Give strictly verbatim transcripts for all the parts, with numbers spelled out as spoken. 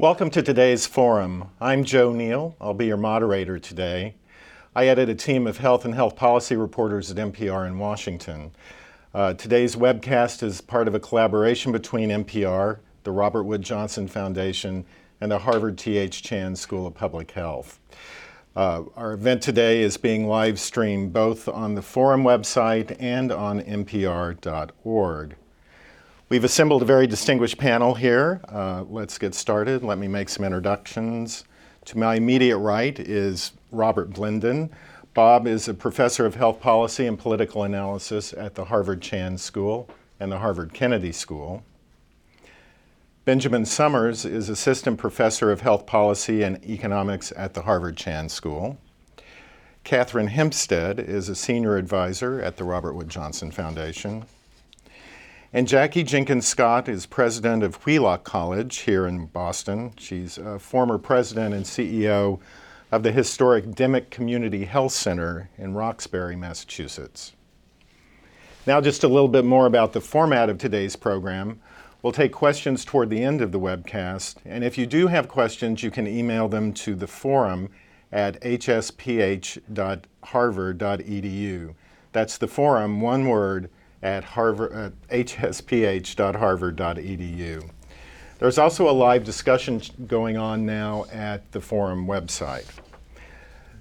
Welcome to today's forum. I'm Joe Neal. I'll be your moderator today. I edit a team of health and health policy reporters at N P R in Washington. Uh, today's webcast is part of a collaboration between N P R, the Robert Wood Johnson Foundation, and the Harvard T H. Chan School of Public Health. Uh, our event today is being live streamed both on the forum website and on N P R dot org. We've assembled a very distinguished panel here. Uh, let's get started. Let me make some introductions. To my immediate right is Robert Blendon. Bob is a professor of health policy and political analysis at the Harvard Chan School and the Harvard Kennedy School. Benjamin Summers is assistant professor of health policy and economics at the Harvard Chan School. Katherine Hempstead is a senior advisor at the Robert Wood Johnson Foundation. And Jackie Jenkins Scott is president of Wheelock College here in Boston. She's a former president and C E O of the historic Dimock Community Health Center in Roxbury, Massachusetts. Now just a little bit more about the format of today's program. We'll take questions toward the end of the webcast, and if you do have questions, you can email them to the forum at h s p h dot harvard dot e d u. That's the forum, one word, at Harvard, uh, h s p h dot harvard dot e d u. There's also a live discussion going on now at the forum website.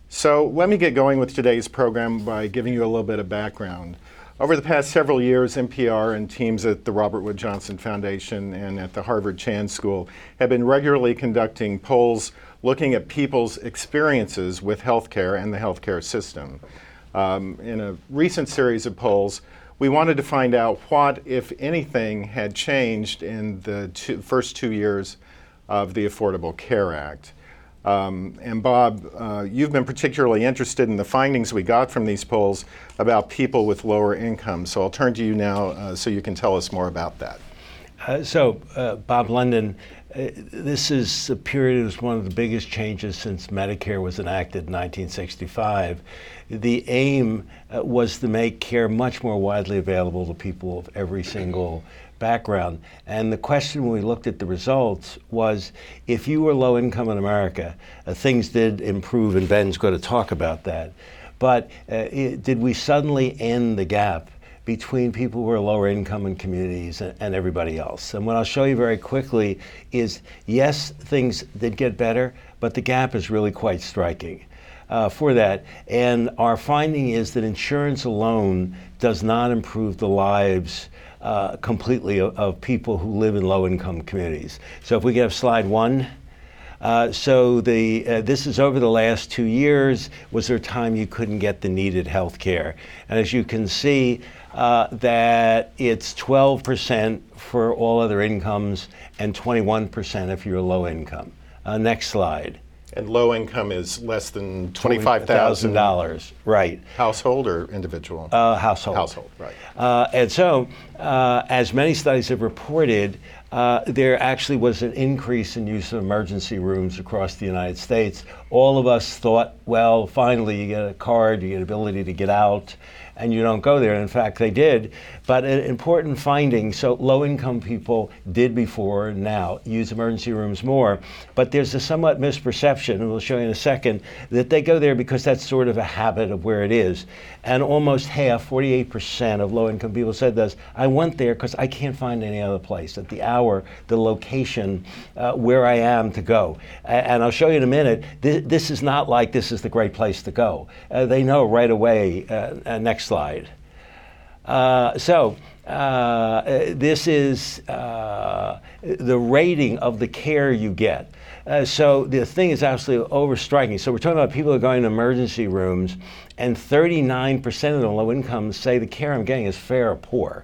So let me get going with today's program by giving you a little bit of background. Over the past several years, N P R and teams at the Robert Wood Johnson Foundation and at the Harvard Chan School have been regularly conducting polls looking at people's experiences with healthcare and the healthcare system. Um, in a recent series of polls, we wanted to find out what, if anything, had changed in the two, first two years of the Affordable Care Act. Um, and Bob, uh, you've been particularly interested in the findings we got from these polls about people with lower incomes. So I'll turn to you now uh, so you can tell us more about that. Uh, so, uh, Bob Blendon, uh, this is a period that was one of the biggest changes since Medicare was enacted in nineteen sixty-five. The aim uh, was to make care much more widely available to people of every single background. And the question when we looked at the results was, if you were low income in America, uh, things did improve, and Ben's going to talk about that. But uh, it, did we suddenly end the gap between people who are lower income and communities and, and everybody else? And what I'll show you very quickly is, yes, things did get better, but the gap is really quite striking uh, for that. And our finding is that insurance alone does not improve the lives uh, completely of, of people who live in low-income communities. So if we get slide one, Uh, so the uh, this is over the last two years. Was there a time you couldn't get the needed health care? And as you can see, uh, that it's twelve percent for all other incomes and twenty-one percent if you're low income. Uh, next slide. And low income is less than twenty-five thousand dollars, right? Household or individual? Uh, household. Household, right. Uh, and so, uh, as many studies have reported, Uh, there actually was an increase in use of emergency rooms across the United States. All of us thought, well, finally you get a card, you get ability to get out, and you don't go there. And in fact, they did. But an important finding, so low-income people did before and now use emergency rooms more. But there's a somewhat misperception, and we'll show you in a second, that they go there because that's sort of a habit of where it is. And almost half, forty-eight percent of low-income people said this, I went there because I can't find any other place at the hour, the location, uh, where I am to go. And I'll show you in a minute, this, this is not like this is the great place to go. Uh, they know right away. Uh, next slide. Uh, so uh, this is uh, the rating of the care you get. Uh, so the thing is absolutely overstriking. So we're talking about people who are going to emergency rooms, and thirty-nine percent of the low incomes say the care I'm getting is fair or poor.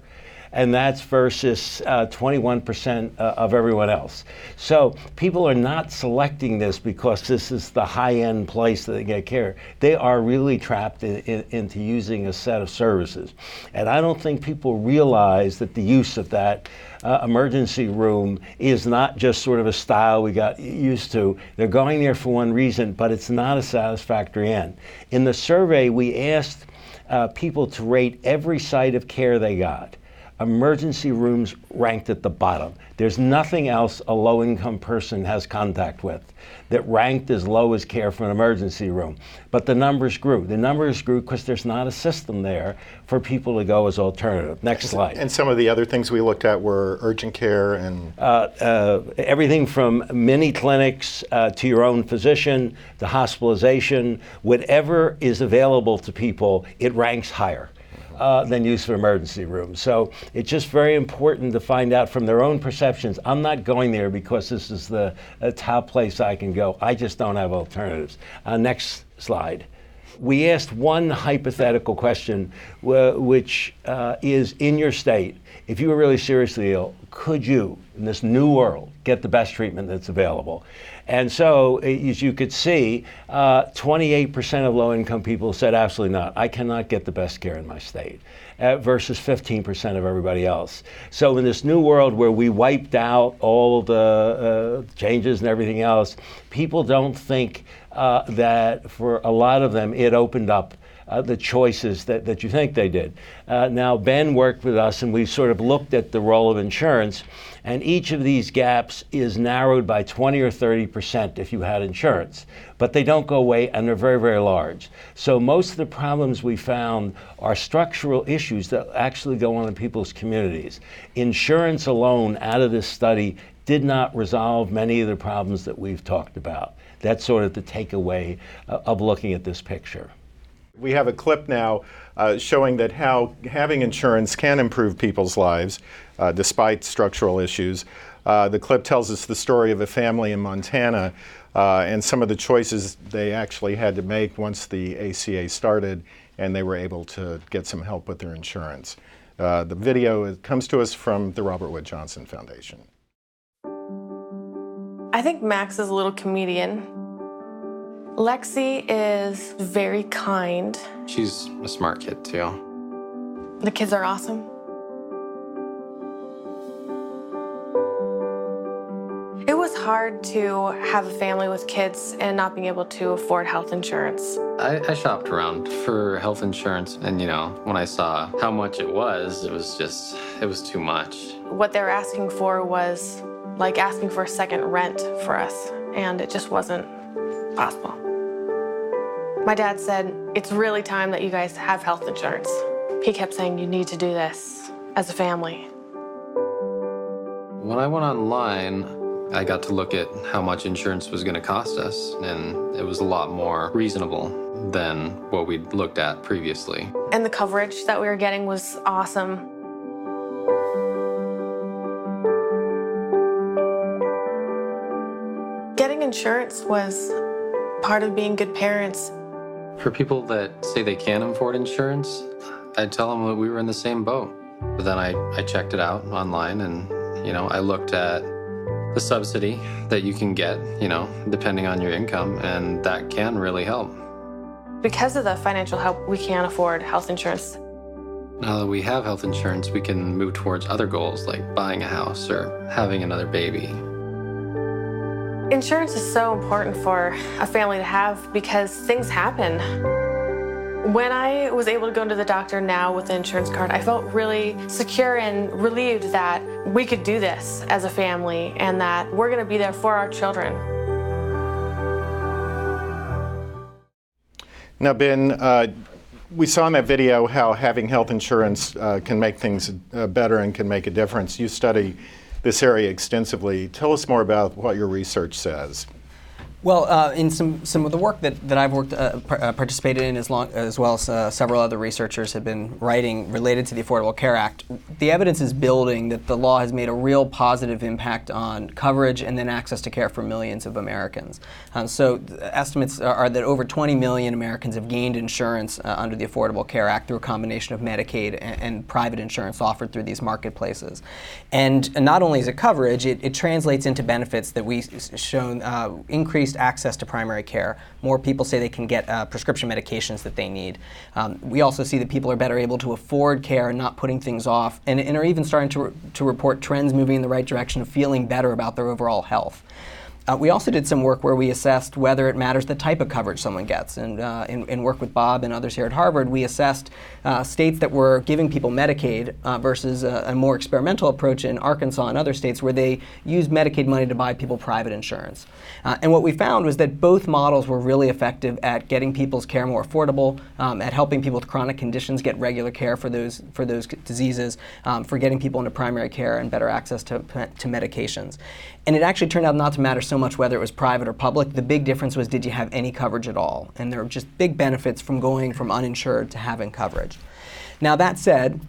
and that's versus uh, twenty-one percent uh, of everyone else. So people are not selecting this because this is the high-end place that they get care. They are really trapped in, in, into using a set of services. And I don't think people realize that the use of that Uh, emergency room is not just sort of a style we got used to. They're going there for one reason, but it's not a satisfactory end. In the survey, we asked uh, people to rate every site of care they got. Emergency rooms ranked at the bottom. There's nothing else a low-income person has contact with that ranked as low as care for an emergency room. But the numbers grew. The numbers grew because there's not a system there for people to go as alternative. Next slide. And some of the other things we looked at were urgent care and... Uh, uh, everything from mini clinics uh, to your own physician, to hospitalization, whatever is available to people, it ranks higher Uh, than use of emergency rooms. So it's just very important to find out from their own perceptions. I'm not going there because this is the uh, top place I can go. I just don't have alternatives. Uh, next slide. We asked one hypothetical question, wh- which uh, is, in your state, if you were really seriously ill, could you, in this new world, get the best treatment that's available? And so, as you could see, uh, twenty-eight percent of low-income people said, absolutely not. I cannot get the best care in my state, uh, versus fifteen percent of everybody else. So in this new world where we wiped out all the uh, changes and everything else, people don't think uh, that for a lot of them it opened up Uh, the choices that, that you think they did. Uh, now, Ben worked with us, and we sort of looked at the role of insurance, and each of these gaps is narrowed by twenty or thirty percent if you had insurance. But they don't go away, and they're very, very large. So most of the problems we found are structural issues that actually go on in people's communities. Insurance alone, out of this study, did not resolve many of the problems that we've talked about. That's sort of the takeaway uh, of looking at this picture. We have a clip now uh, showing that how having insurance can improve people's lives uh, despite structural issues. Uh, the clip tells us the story of a family in Montana uh, and some of the choices they actually had to make once the A C A started and they were able to get some help with their insurance. Uh, the video comes to us from the Robert Wood Johnson Foundation. I think Max is a little comedian. Lexi is very kind. She's a smart kid, too. The kids are awesome. It was hard to have a family with kids and not being able to afford health insurance. I, I shopped around for health insurance, and, you know, when I saw how much it was, it was just, it was too much. What they were asking for was like asking for a second rent for us, and it just wasn't possible. My dad said, it's really time that you guys have health insurance. He kept saying, you need to do this as a family. When I went online, I got to look at how much insurance was going to cost us, and it was a lot more reasonable than what we'd looked at previously. And the coverage that we were getting was awesome. Getting insurance was part of being good parents. For people that say they can't afford insurance, I tell them that we were in the same boat. But then I, I checked it out online, and, you know, I looked at the subsidy that you can get, you know, depending on your income, and that can really help. Because of the financial help, we can't afford health insurance. Now that we have health insurance, we can move towards other goals like buying a house or having another baby. Insurance is so important for a family to have because things happen. When I was able to go to the doctor now with the insurance card, I felt really secure and relieved that we could do this as a family and that we're going to be there for our children. Now, Ben, uh, we saw in that video how having health insurance uh, can make things uh, better and can make a difference. You study this area extensively. Tell us more about what your research says. Well, uh, in some, some of the work that, that I've worked uh, par- uh, participated in, as, long, as well as uh, several other researchers have been writing related to the Affordable Care Act, the evidence is building that the law has made a real positive impact on coverage and then access to care for millions of Americans. Um, so estimates are, are that over twenty million Americans have gained insurance uh, under the Affordable Care Act through a combination of Medicaid and, and private insurance offered through these marketplaces. And not only is it coverage, it, it translates into benefits that we've shown uh, increased access to primary care. More people say they can get uh, prescription medications that they need. Um, we also see that people are better able to afford care and not putting things off, and, and are even starting to, re- to report trends moving in the right direction of feeling better about their overall health. Uh, we also did some work where we assessed whether it matters the type of coverage someone gets. And uh, in, in work with Bob and others here at Harvard, we assessed uh, states that were giving people Medicaid uh, versus a, a more experimental approach in Arkansas and other states where they used Medicaid money to buy people private insurance. Uh, and what we found was that both models were really effective at getting people's care more affordable, um, at helping people with chronic conditions get regular care for those for those diseases, um, for getting people into primary care and better access to, to medications. And it actually turned out not to matter so so much whether it was private or public. The big difference was, did you have any coverage at all? And there were just big benefits from going from uninsured to having coverage. Now that said,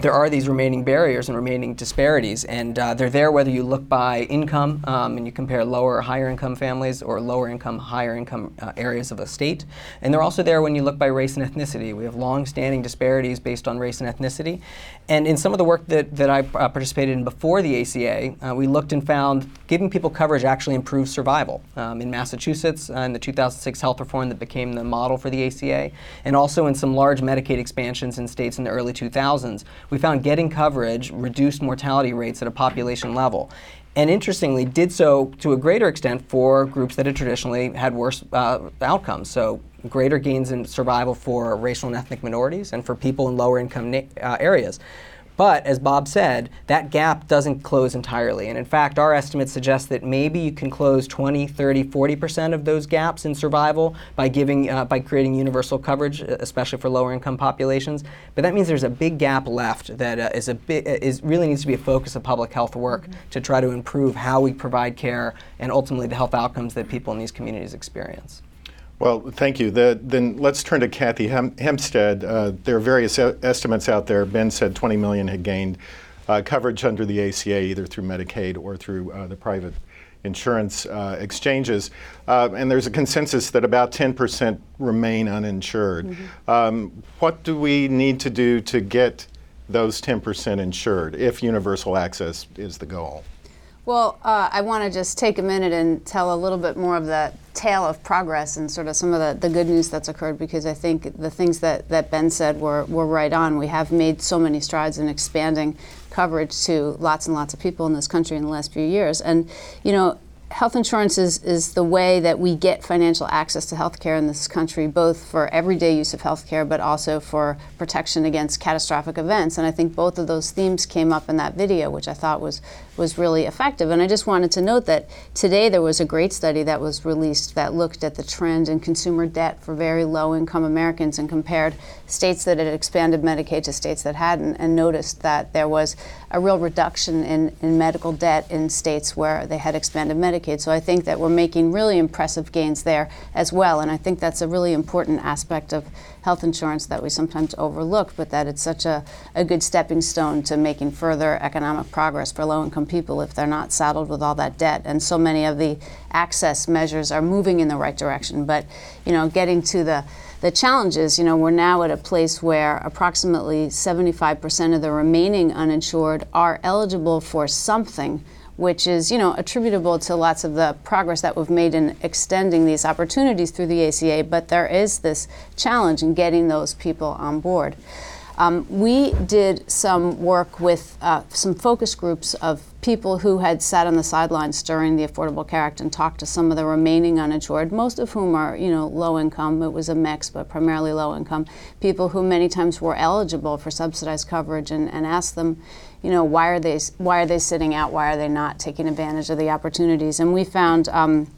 there are these remaining barriers and remaining disparities, and uh, they're there whether you look by income um, and you compare lower or higher income families or lower income, higher income uh, areas of a state. And they're also there when you look by race and ethnicity. We have long-standing disparities based on race and ethnicity. And in some of the work that, that I uh, participated in before the A C A, uh, we looked and found giving people coverage actually improves survival. Um, in Massachusetts, uh, in the two thousand six health reform that became the model for the A C A, and also in some large Medicaid expansions in states in the early two thousands, we found getting coverage reduced mortality rates at a population level, and interestingly did so to a greater extent for groups that had traditionally had worse uh, outcomes. So greater gains in survival for racial and ethnic minorities and for people in lower income na- uh, areas. But as Bob said, that gap doesn't close entirely. And in fact, our estimates suggest that maybe you can close twenty, thirty, forty percent of those gaps in survival by giving, uh, by creating universal coverage, especially for lower income populations. But that means there's a big gap left that uh, is a bi- is really needs to be a focus of public health work mm-hmm. to try to improve how we provide care and ultimately the health outcomes that people in these communities experience. Well, thank you. The, then let's turn to Kathy Hem- Hempstead. Uh, there are various e- estimates out there. Ben said twenty million had gained uh, coverage under the A C A, either through Medicaid or through uh, the private insurance uh, exchanges. Uh, and there's a consensus that about ten percent remain uninsured. Mm-hmm. Um, what do we need to do to get those ten percent insured if universal access is the goal? Well, uh, I want to just take a minute and tell a little bit more of the tale of progress and sort of some of the, the good news that's occurred, because I think the things that, that Ben said were, were right on. We have made so many strides in expanding coverage to lots and lots of people in this country in the last few years. And, you know, health insurance is, is the way that we get financial access to health care in this country, both for everyday use of health care, but also for protection against catastrophic events. And I think both of those themes came up in that video, which I thought was, was really effective. And I just wanted to note that today there was a great study that was released that looked at the trend in consumer debt for very low-income Americans and compared states that had expanded Medicaid to states that hadn't, and noticed that there was a real reduction in, in medical debt in states where they had expanded Medicaid. So I think that we're making really impressive gains there as well, and I think that's a really important aspect of health insurance that we sometimes overlook, but that it's such a, a good stepping stone to making further economic progress for low-income people if they're not saddled with all that debt. And so many of the access measures are moving in the right direction, but you know, getting to the The challenge is, you know, we're now at a place where approximately seventy-five percent of the remaining uninsured are eligible for something, which is, you know, attributable to lots of the progress that we've made in extending these opportunities through the A C A, but there is this challenge in getting those people on board. Um, we did some work with uh, some focus groups of people who had sat on the sidelines during the Affordable Care Act and talked to some of the remaining uninsured, most of whom are, you know, low income. It was a mix, but primarily low income people who many times were eligible for subsidized coverage, and, and asked them, you know, why are they why are they sitting out? Why are they not taking advantage of the opportunities? And we found um,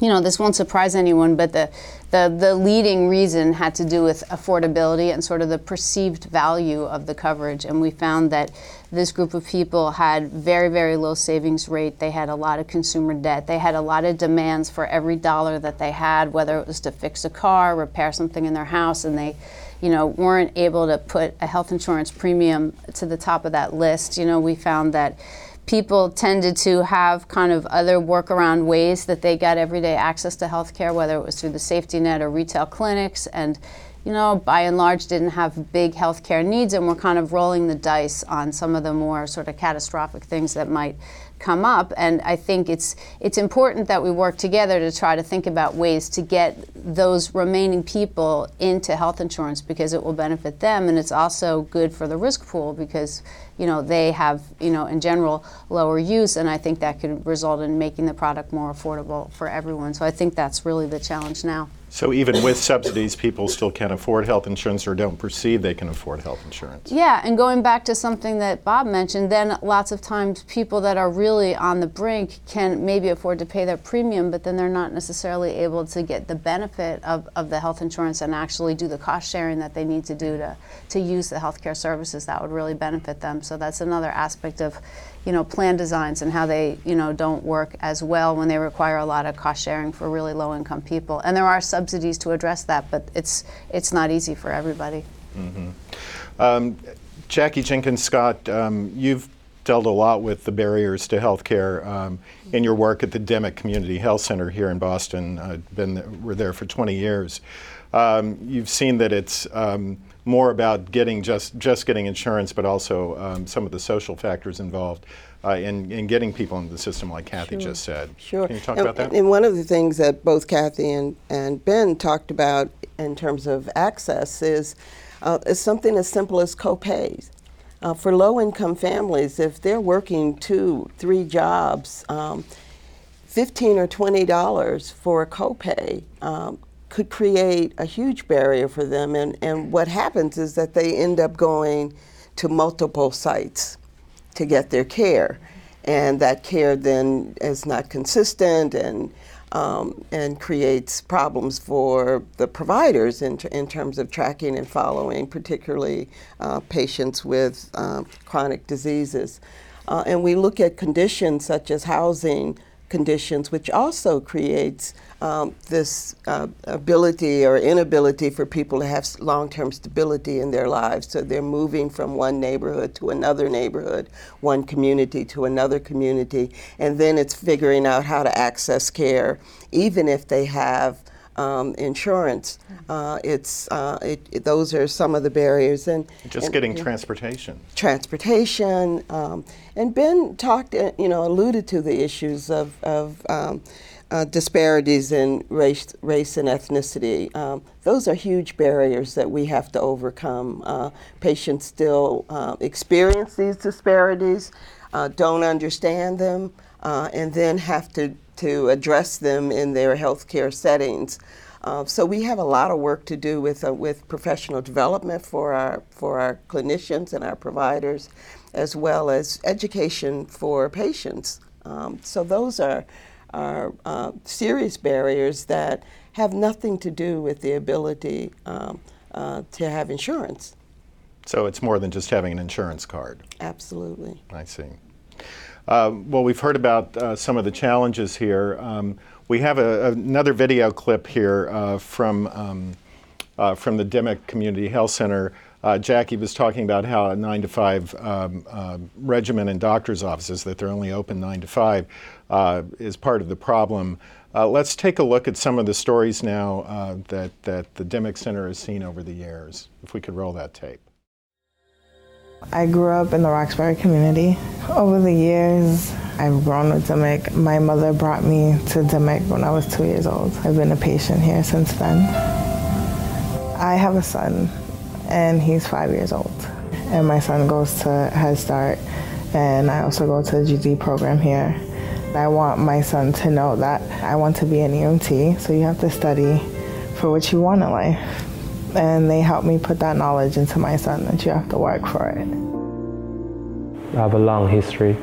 you know, this won't surprise anyone, but the, the, the leading reason had to do with affordability and sort of the perceived value of the coverage. And we found that this group of people had very, very low savings rate. They had a lot of consumer debt. They had a lot of demands for every dollar that they had, whether it was to fix a car, repair something in their house, and they, you know, weren't able to put a health insurance premium to the top of that list. You know, we found that people tended to have kind of other workaround ways that they got everyday access to health care, whether it was through the safety net or retail clinics, and, you know, by and large didn't have big health care needs and were kind of rolling the dice on some of the more sort of catastrophic things that might come up. And I think it's it's important that we work together to try to think about ways to get those remaining people into health insurance, because it will benefit them, and it's also good for the risk pool, because, you know, they have, you know, in general, lower use, and I think that could result in making the product more affordable for everyone. So I think that's really the challenge now. So even with subsidies, people still can't afford health insurance, or don't perceive they can afford health insurance. Yeah, and going back to something that Bob mentioned, then lots of times people that are really on the brink can maybe afford to pay their premium, but then they're not necessarily able to get the benefit of, of the health insurance and actually do the cost sharing that they need to do to, to use the healthcare services that would really benefit them. So that's another aspect of, you know, plan designs and how they, you know, don't work as well when they require a lot of cost sharing for really low-income people. And there are subsidies to address that, but it's it's not easy for everybody. Mm-hmm. um, Jackie Jenkins Scott, um, you've dealt a lot with the barriers to healthcare um, in your work at the Dimock Community Health Center here in Boston. Uh, been we're there for twenty years. Um, you've seen that it's um, more about getting just just getting insurance, but also um, some of the social factors involved uh, in, in getting people into the system, like Kathy sure. just said. Sure. Can you talk and, about that? And one of the things that both Kathy and, and Ben talked about in terms of access is, uh, is something as simple as co-pays. Uh, for low-income families, if they're working two, three jobs, um, fifteen or twenty dollars for a co-pay um, could create a huge barrier for them, and, and what happens is that they end up going to multiple sites to get their care, and that care then is not consistent and um, and creates problems for the providers in, in terms of tracking and following, particularly uh, patients with um, chronic diseases. Uh, and we look at conditions such as housing conditions, which also creates um, this uh, ability or inability for people to have long-term stability in their lives. So they're moving from one neighborhood to another neighborhood, one community to another community, and then it's figuring out how to access care, even if they have Um, insurance. Uh, it's uh, it, it, those are some of the barriers, and just and, getting transportation. Transportation, um, and Ben talked, you know, alluded to the issues of of um, uh, disparities in race, race and ethnicity. Um, those are huge barriers that we have to overcome. Uh, patients still uh, experience these disparities, uh, don't understand them, uh, and then have to. to address them in their healthcare settings. Uh, so we have a lot of work to do with uh, with professional development for our for our clinicians and our providers, as well as education for patients. Um, so those are are uh, serious barriers that have nothing to do with the ability um, uh, to have insurance. So it's more than just having an insurance card. Absolutely. I see. Uh, well, we've heard about uh, some of the challenges here. Um, we have a, another video clip here uh, from um, uh, from the Dimock Community Health Center. Uh, Jackie was talking about how a nine to five um, uh, regimen in doctor's offices, that they're only open nine to five, uh, is part of the problem. Uh, let's take a look at some of the stories now uh, that, that the Dimock Center has seen over the years. If we could roll that tape. I grew up in the Roxbury community. Over the years, I've grown with Dimock. My mother brought me to Dimock when I was two years old. I've been a patient here since then. I have a son, and he's five years old. And my son goes to Head Start, and I also go to the G D program here. I want my son to know that I want to be an E M T, so you have to study for what you want in life. And they helped me put that knowledge into my son, that you have to work for it. I have a long history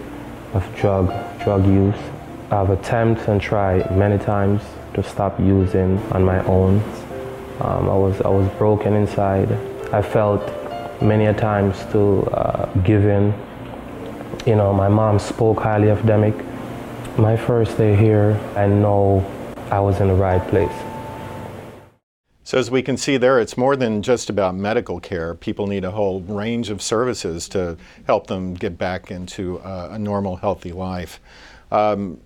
of drug, drug use. I've attempted and tried many times to stop using on my own. Um, I was I was broken inside. I felt many a times to uh, give in. You know, my mom spoke highly of Dimock. My first day here, I know I was in the right place. So as we can see there, it's more than just about medical care. People need a whole range of services to help them get back into uh, a normal, healthy life. Um,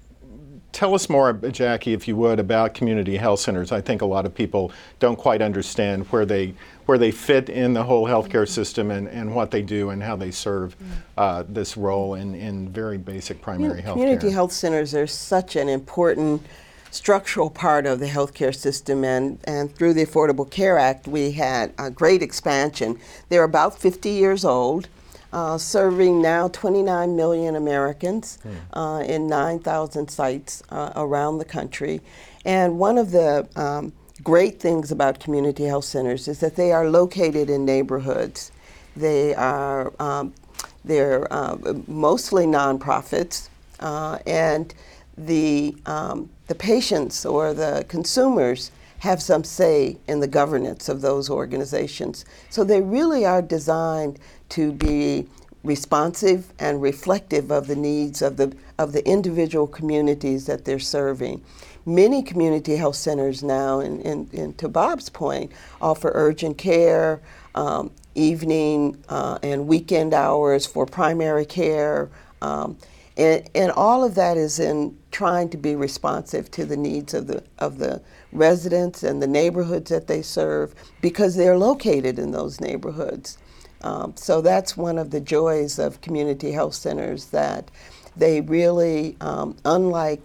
Tell us more, Jackie, if you would, about community health centers. I think a lot of people don't quite understand where they where they fit in the whole healthcare system and, and what they do and how they serve uh, this role in, in very basic primary health care. Community health centers are such an important structural part of the healthcare system, and, and through the Affordable Care Act, we had a great expansion. They're about fifty years old. Uh, serving now twenty-nine million Americans uh, in nine thousand sites uh, around the country. And one of the um, great things about community health centers is that they are located in neighborhoods. They are um, they're uh, mostly nonprofits, uh, and the um, the patients or the consumers have some say in the governance of those organizations. So they really are designed to be responsive and reflective of the needs of the of the individual communities that they're serving. Many community health centers now, and in, in, in, to Bob's point, offer urgent care, um, evening uh, and weekend hours for primary care, um, and, and all of that is in trying to be responsive to the needs of the of the residents and the neighborhoods that they serve, because they're located in those neighborhoods. Um, so that's one of the joys of community health centers, that they really, um, unlike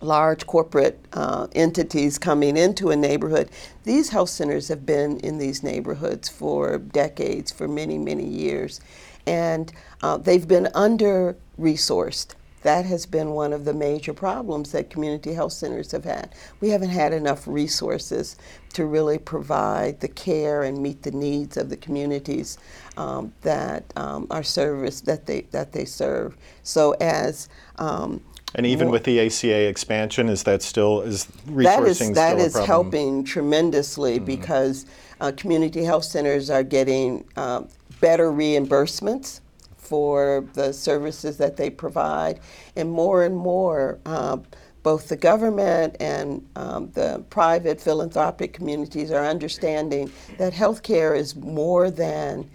large corporate uh, entities coming into a neighborhood, these health centers have been in these neighborhoods for decades, for many, many years. And uh, they've been under-resourced. That has been one of the major problems that community health centers have had. We haven't had enough resources to really provide the care and meet the needs of the communities um, that um, are serviced, that they that they serve. So as um, and even with the A C A expansion, is that still is resourcing that is, still that a is problem? Helping tremendously, mm-hmm. because uh, community health centers are getting uh, better reimbursements for the services that they provide, and more and more uh, both the government and um, the private philanthropic communities are understanding that healthcare is more than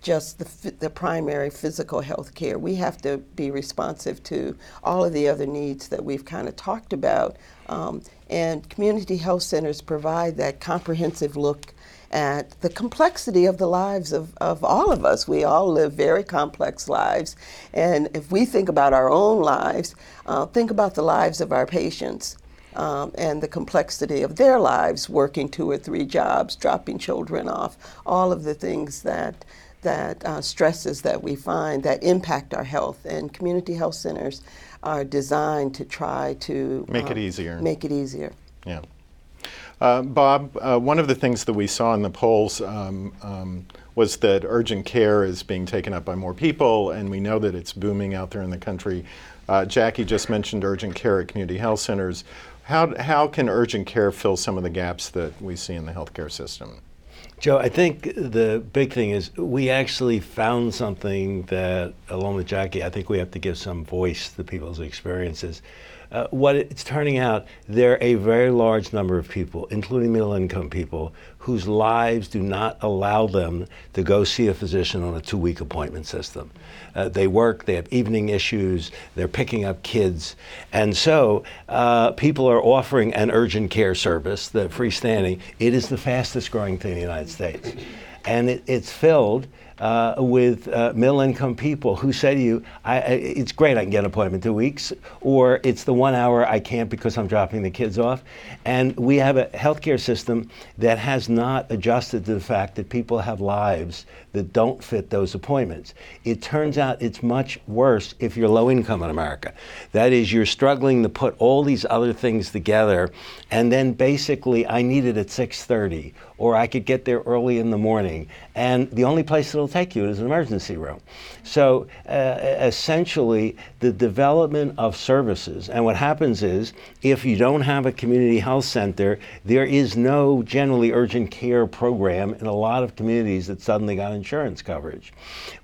just the, the primary physical healthcare. We have to be responsive to all of the other needs that we've kind of talked about, um, and community health centers provide that comprehensive look at the complexity of the lives of, of all of us. We all live very complex lives. And if we think about our own lives, uh, think about the lives of our patients um, and the complexity of their lives, working two or three jobs, dropping children off, all of the things that, that uh, stresses that we find that impact our health. And community health centers are designed to try to make um, it easier. Make it easier. Yeah. Uh, Bob, uh, one of the things that we saw in the polls um, um, was that urgent care is being taken up by more people, and we know that it's booming out there in the country. Uh, Jackie just mentioned urgent care at community health centers. How, how can urgent care fill some of the gaps that we see in the healthcare system? Joe, I think the big thing is we actually found something that, along with Jackie, I think we have to give some voice to people's experiences. Uh, what it's turning out, there are a very large number of people, including middle-income people, whose lives do not allow them to go see a physician on a two-week appointment system. Uh, they work, they have evening issues, they're picking up kids, and so uh, people are offering an urgent care service, the freestanding. It is the fastest-growing thing in the United States, and it, it's filled Uh, with uh, middle-income people who say to you, I, I, it's great, I can get an appointment in two weeks, or it's the one hour I can't because I'm dropping the kids off. And we have a healthcare system that has not adjusted to the fact that people have lives that don't fit those appointments. It turns out it's much worse if you're low income in America. That is, you're struggling to put all these other things together, and then basically, I need it at six thirty, or I could get there early in the morning. And the only place that'll they'll take you as an emergency room. So uh, essentially, the development of services, and what happens is, if you don't have a community health center, there is no generally urgent care program in a lot of communities that suddenly got insurance coverage.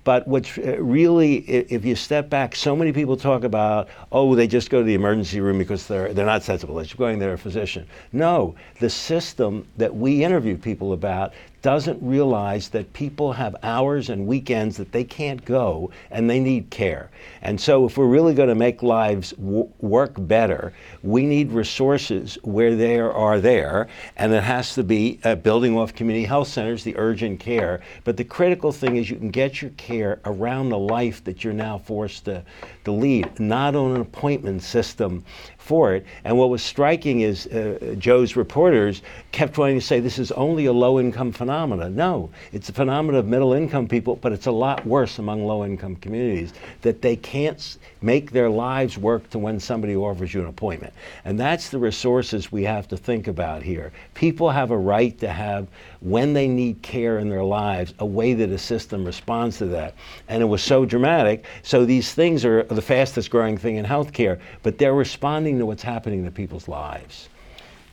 But what's really, if you step back, so many people talk about, oh, they just go to the emergency room because they're they're not sensible, they're going there a physician. No, the system that we interview people about doesn't realize that people have hours and weekends that they can't go and they need care. And so if we're really going to make lives w- work better, we need resources where they are there, and it has to be uh, building off community health centers, the urgent care. But the critical thing is you can get your care around the life that you're now forced to, to lead, not on an appointment system for it. And what was striking is uh, Joe's reporters kept wanting to say this is only a low-income phenomena. No, it's a phenomenon of middle-income people, but it's a lot worse among low-income communities, that they can't make their lives work to when somebody offers you an appointment. And that's the resources we have to think about here. People have a right to have, when they need care in their lives, a way that a system responds to that. And it was so dramatic. So these things are the fastest growing thing in healthcare, but they're responding to what's happening to people's lives.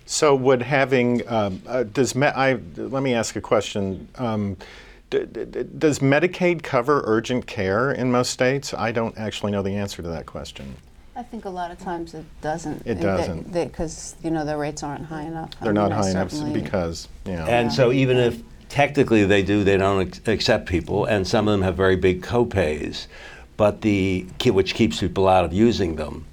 So would having, um, uh, does, me- I, let me ask a question. Um, d- d- does Medicaid cover urgent care in most states? I don't actually know the answer to that question. I think a lot of times it doesn't. It doesn't. Because, you know, the rates aren't high enough. They're I mean, not high enough because, you know. And yeah. so even if technically they do, they don't ex- accept people, and some of them have very big co-pays, but the, which keeps people out of using them.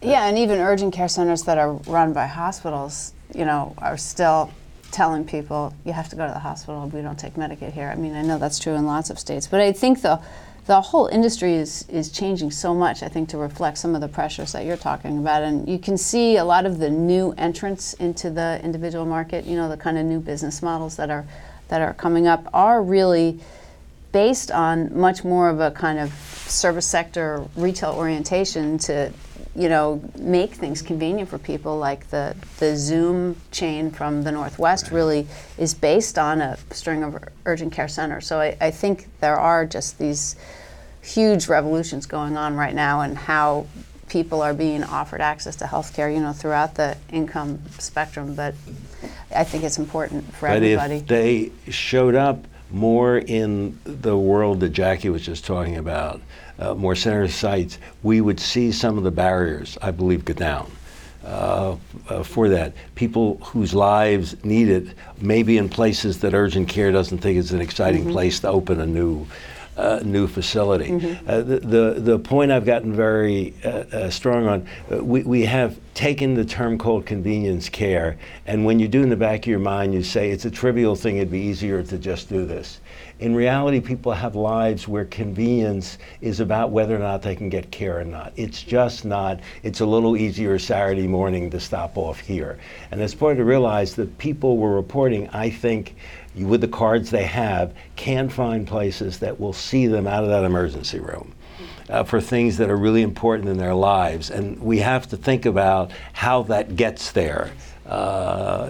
Yeah, and even urgent care centers that are run by hospitals, you know, are still telling people, you have to go to the hospital, we don't take Medicaid here. I mean, I know that's true in lots of states, but I think the the whole industry is, is changing so much, I think, to reflect some of the pressures that you're talking about. And you can see a lot of the new entrants into the individual market, you know, the kind of new business models that are that are coming up are really based on much more of a kind of service sector retail orientation to, you know, make things convenient for people. Like the the Zoom chain from the Northwest really is based on a string of urgent care centers. So I, I think there are just these huge revolutions going on right now in how people are being offered access to healthcare, you know, throughout the income spectrum. But I think it's important for but everybody. If they showed up more in the world that Jackie was just talking about, Uh, more center sites, we would see some of the barriers, I believe, go down uh, uh, for that. People whose lives need it, maybe in places that urgent care doesn't think it's an exciting mm-hmm. place to open a new uh, new facility. Mm-hmm. Uh, the, the, the point I've gotten very uh, uh, strong on, uh, we, we have taken the term called convenience care, and when you do, in the back of your mind, you say it's a trivial thing, it'd be easier to just do this. In reality, people have lives where convenience is about whether or not they can get care or not. It's just not, it's a little easier Saturday morning to stop off here. And it's important to realize that people were reporting, I think, with the cards they have, can find places that will see them out of that emergency room uh, for things that are really important in their lives. And we have to think about how that gets there Uh,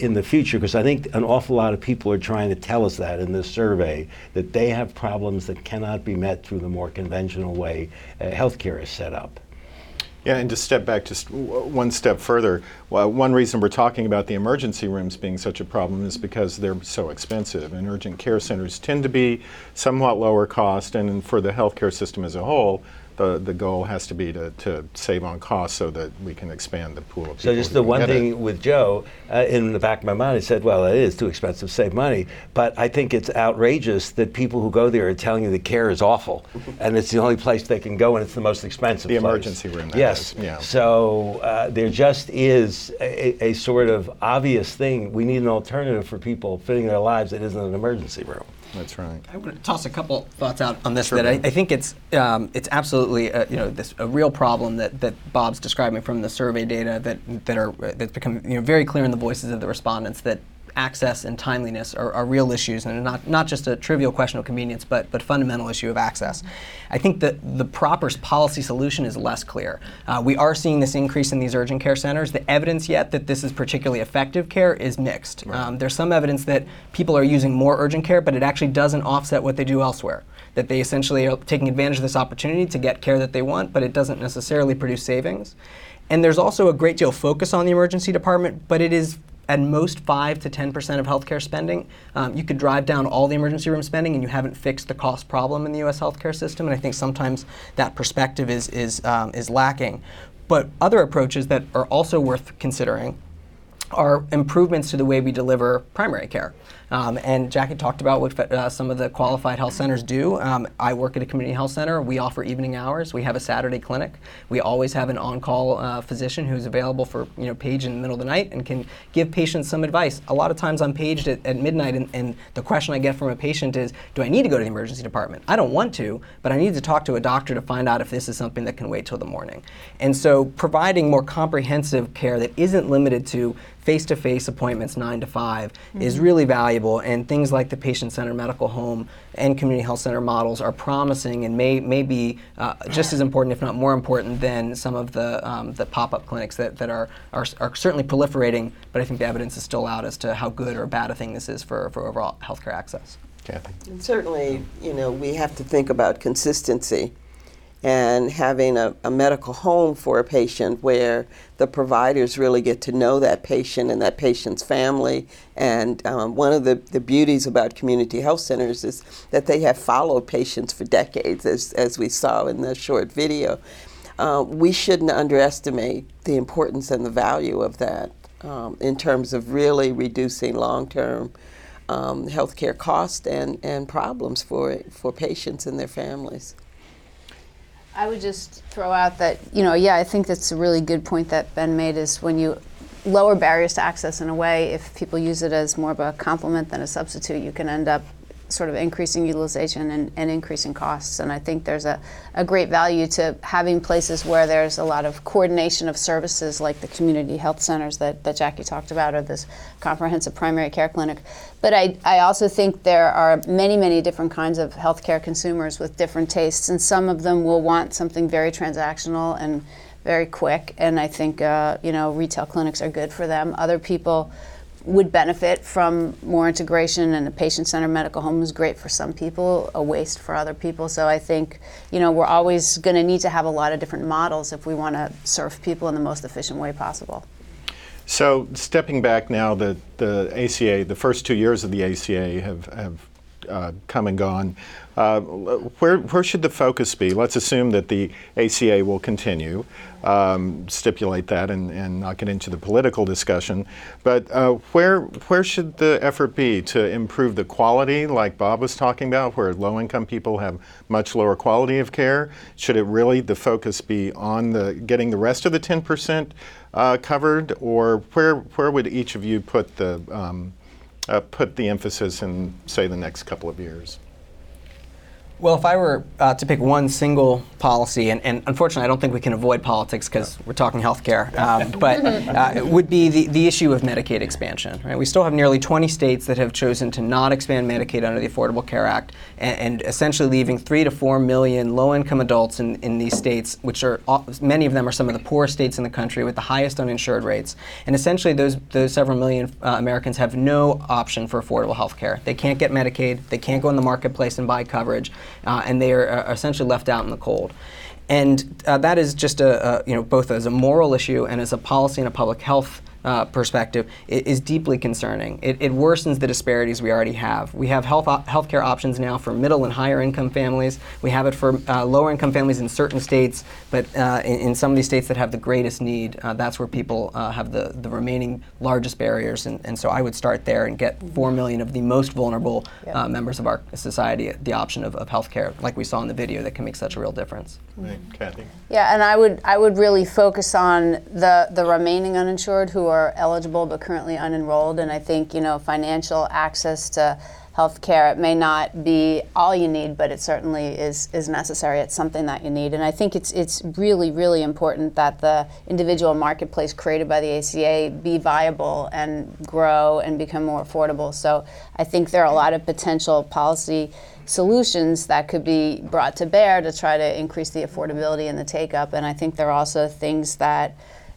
in the future, because I think an awful lot of people are trying to tell us that in this survey, that they have problems that cannot be met through the more conventional way uh, healthcare is set up. Yeah, and to step back just one step further, well, one reason we're talking about the emergency rooms being such a problem is because they're so expensive, and urgent care centers tend to be somewhat lower cost, and for the healthcare system as a whole, The, the goal has to be to, to save on costs so that we can expand the pool of people. So just the one thing it. with Joe, uh, in the back of my mind, I said, well, it is too expensive to save money, but I think it's outrageous that people who go there are telling you the care is awful, and it's the only place they can go, and it's the most expensive the place. The emergency room, that yes. is. Yeah. So uh, there just is a, a sort of obvious thing. We need an alternative for people fitting their lives that isn't an emergency room. That's right. I want to toss a couple thoughts out on this. Sure. That I, I think it's um, it's absolutely a, you know this a real problem that, that Bob's describing from the survey data that that are that's become you know very clear in the voices of the respondents that access and timeliness are, are real issues, and not not just a trivial question of convenience, but but fundamental issue of access. I think that the proper policy solution is less clear. Uh, we are seeing this increase in these urgent care centers. The evidence yet that this is particularly effective care is mixed. Right. Um, there's some evidence that people are using more urgent care, but it actually doesn't offset what they do elsewhere. That they essentially are taking advantage of this opportunity to get care that they want, but it doesn't necessarily produce savings. And there's also a great deal of focus on the emergency department, but it is at most five to ten percent of healthcare spending. Um, you could drive down all the emergency room spending and you haven't fixed the cost problem in the U S healthcare system, and I think sometimes that perspective is, is, um, is lacking. But other approaches that are also worth considering are improvements to the way we deliver primary care. Um, and Jackie talked about what uh, some of the qualified health centers do. Um, I work at a community health center. We offer evening hours. We have a Saturday clinic. We always have an on-call uh, physician who's available for you know page in the middle of the night and can give patients some advice. A lot of times I'm paged at, at midnight, and, and the question I get from a patient is, do I need to go to the emergency department? I don't want to, but I need to talk to a doctor to find out if this is something that can wait till the morning. And so providing more comprehensive care that isn't limited to face-to-face appointments nine to five mm-hmm. is really valuable, and things like the patient-centered medical home and community health center models are promising and may, may be uh, just as important, if not more important, than some of the, um, the pop-up clinics that, that are, are, are certainly proliferating, but I think the evidence is still out as to how good or bad a thing this is for, for overall healthcare access. Kathy? And certainly, you know, we have to think about consistency and having a, a medical home for a patient where the providers really get to know that patient and that patient's family. And um, one of the, the beauties about community health centers is that they have followed patients for decades, as, as we saw in the short video. Uh, we shouldn't underestimate the importance and the value of that um, in terms of really reducing long-term um, healthcare costs and, and problems for, for patients and their families. I would just throw out that, you know, yeah, I think that's a really good point that Ben made, is when you lower barriers to access in a way, if people use it as more of a complement than a substitute, you can end up sort of increasing utilization and, and increasing costs. And I think there's a, a great value to having places where there's a lot of coordination of services, like the community health centers that, that Jackie talked about, or this comprehensive primary care clinic. But I, I also think there are many, many different kinds of healthcare consumers with different tastes, and some of them will want something very transactional and very quick. And I think uh, you know retail clinics are good for them. Other people would benefit from more integration, and a patient-centered medical home is great for some people, a waste for other people. So I think you know we're always going to need to have a lot of different models if we want to serve people in the most efficient way possible. So stepping back now, the, the A C A, the first two years of the A C A have, have uh, come and gone. Uh, where, where should the focus be? Let's assume that the A C A will continue, um, stipulate that and, and not get into the political discussion. But uh, where, where should the effort be to improve the quality, like Bob was talking about, where low-income people have much lower quality of care? Should it really, the focus be on the getting the rest of the ten percent? Uh, covered, or where where would each of you put the um, uh, put the emphasis in, say, the next couple of years? Well, if I were uh, to pick one single policy, and, and unfortunately I don't think we can avoid politics because no. we're talking healthcare, um, but uh, it would be the, the issue of Medicaid expansion. Right? We still have nearly twenty states that have chosen to not expand Medicaid under the Affordable Care Act, and, and essentially leaving three to four million low-income adults in, in these states, which are many of them are some of the poorest states in the country with the highest uninsured rates. And essentially those, those several million uh, Americans have no option for affordable healthcare. They can't get Medicaid, they can't go in the marketplace and buy coverage. Uh, and they are uh, essentially left out in the cold. And uh, that is just a, a, you know, both as a moral issue and as a policy and a public health Uh, perspective, it is deeply concerning. It, it worsens the disparities we already have. We have health op- healthcare options now for middle and higher income families. We have it for uh, lower income families in certain states, but uh, in, in some of these states that have the greatest need, uh, that's where people uh, have the, the remaining largest barriers. And, and so I would start there and get four million of the most vulnerable yep. uh, members of our society the option of, of healthcare, like we saw in the video, that can make such a real difference. Right, Kathy. Yeah, and I would I would really focus on the the remaining uninsured who are eligible but currently unenrolled, and I think you know financial access to health care. It may not be all you need, but it certainly is is necessary. It's something that you need. And I think it's it's really, really important that the individual marketplace created by the A C A be viable and grow and become more affordable. So I think there are a lot of potential policy solutions that could be brought to bear to try to increase the affordability and the take-up. And I think there are also things that,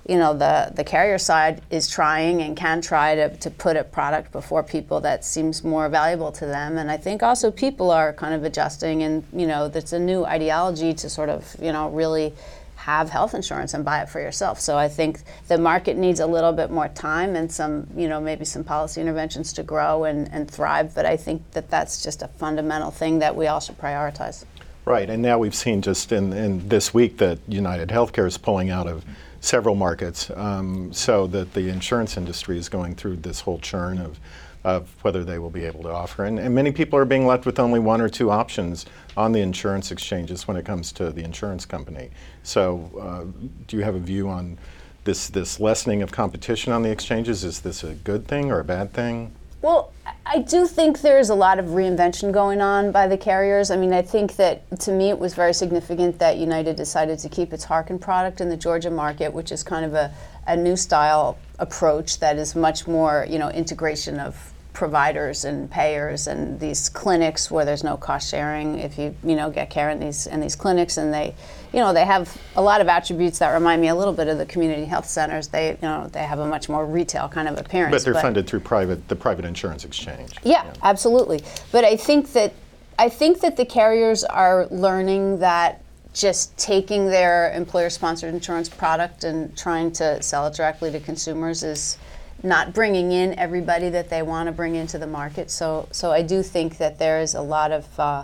you know, the, the carrier side is trying and can try to, to put a product before people that seems more valuable to them. And I think also people are kind of adjusting, and, you know, that's a new ideology to sort of, you know, really have health insurance and buy it for yourself. So I think the market needs a little bit more time and some, you know, maybe some policy interventions to grow and, and thrive. But I think that that's just a fundamental thing that we all should prioritize. Right. And now we've seen just in, in this week that UnitedHealthcare is pulling out of several markets, um, so that the insurance industry is going through this whole churn of of whether they will be able to offer. And, and many people are being left with only one or two options on the insurance exchanges when it comes to the insurance company. So uh, do you have a view on this, this lessening of competition on the exchanges? Is this a good thing or a bad thing? Well, I do think there's a lot of reinvention going on by the carriers. I mean, I think that, to me, it was very significant that United decided to keep its Harkin product in the Georgia market, which is kind of a, a new style approach that is much more, you know, integration of providers and payers and these clinics where there's no cost sharing if you, you know, get care in these in these clinics. And they, you know, they have a lot of attributes that remind me a little bit of the community health centers. They, you know, they have a much more retail kind of appearance. But they're but, funded through private the private insurance exchange. Yeah, yeah, absolutely. But I think that I think that the carriers are learning that just taking their employer-sponsored insurance product and trying to sell it directly to consumers is not bringing in everybody that they want to bring into the market. So so I do think that there is a lot of uh,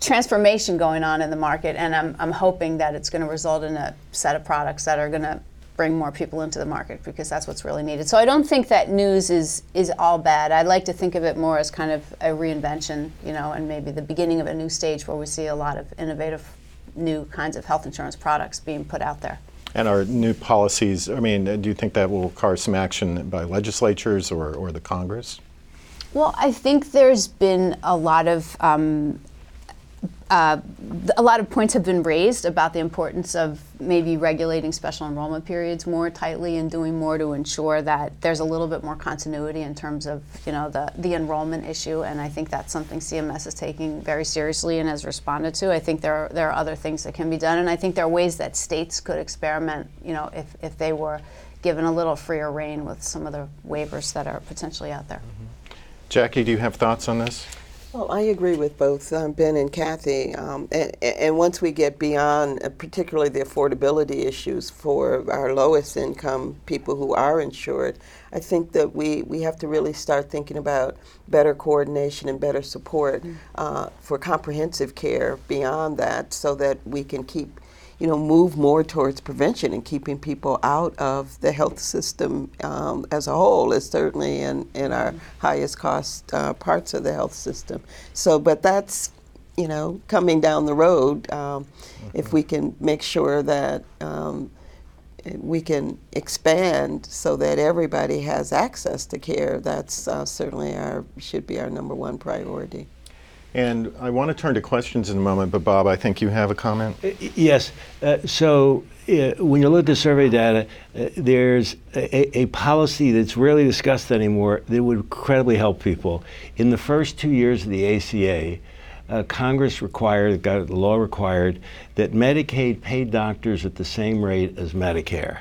transformation going on in the market, and I'm, I'm hoping that it's going to result in a set of products that are going to bring more people into the market, because that's what's really needed. So I don't think that news is is all bad. I like to think of it more as kind of a reinvention, you know, and maybe the beginning of a new stage where we see a lot of innovative new kinds of health insurance products being put out there. And our new policies, I mean, do you think that will require some action by legislatures or, or the Congress? Well, I think there's been a lot of um, uh, a lot of points have been raised about the importance of maybe regulating special enrollment periods more tightly and doing more to ensure that there's a little bit more continuity in terms of, you know, the, the enrollment issue. And I think that's something C M S is taking very seriously and has responded to. I think there are, there are other things that can be done. And I think there are ways that states could experiment, you know, if, if they were given a little freer rein with some of the waivers that are potentially out there. Mm-hmm. Jackie, do you have thoughts on this? Well, I agree with both um, Ben and Kathy, um, and, and once we get beyond, uh, particularly the affordability issues for our lowest income people who are insured, I think that we, we have to really start thinking about better coordination and better support uh, for comprehensive care beyond that, so that we can keep, you know, move more towards prevention and keeping people out of the health system um, as a whole is certainly in, in our highest cost uh, parts of the health system. So, but that's, you know, coming down the road, um, mm-hmm. if we can make sure that um, we can expand so that everybody has access to care, that's uh, certainly our, should be our number one priority. And I want to turn to questions in a moment, but Bob, I think you have a comment. Yes. Uh, so uh, when you look at the survey data, uh, there's a, a policy that's rarely discussed anymore that would incredibly help people. In the first two years of the A C A, uh, Congress required, got the law required, that Medicaid paid doctors at the same rate as Medicare.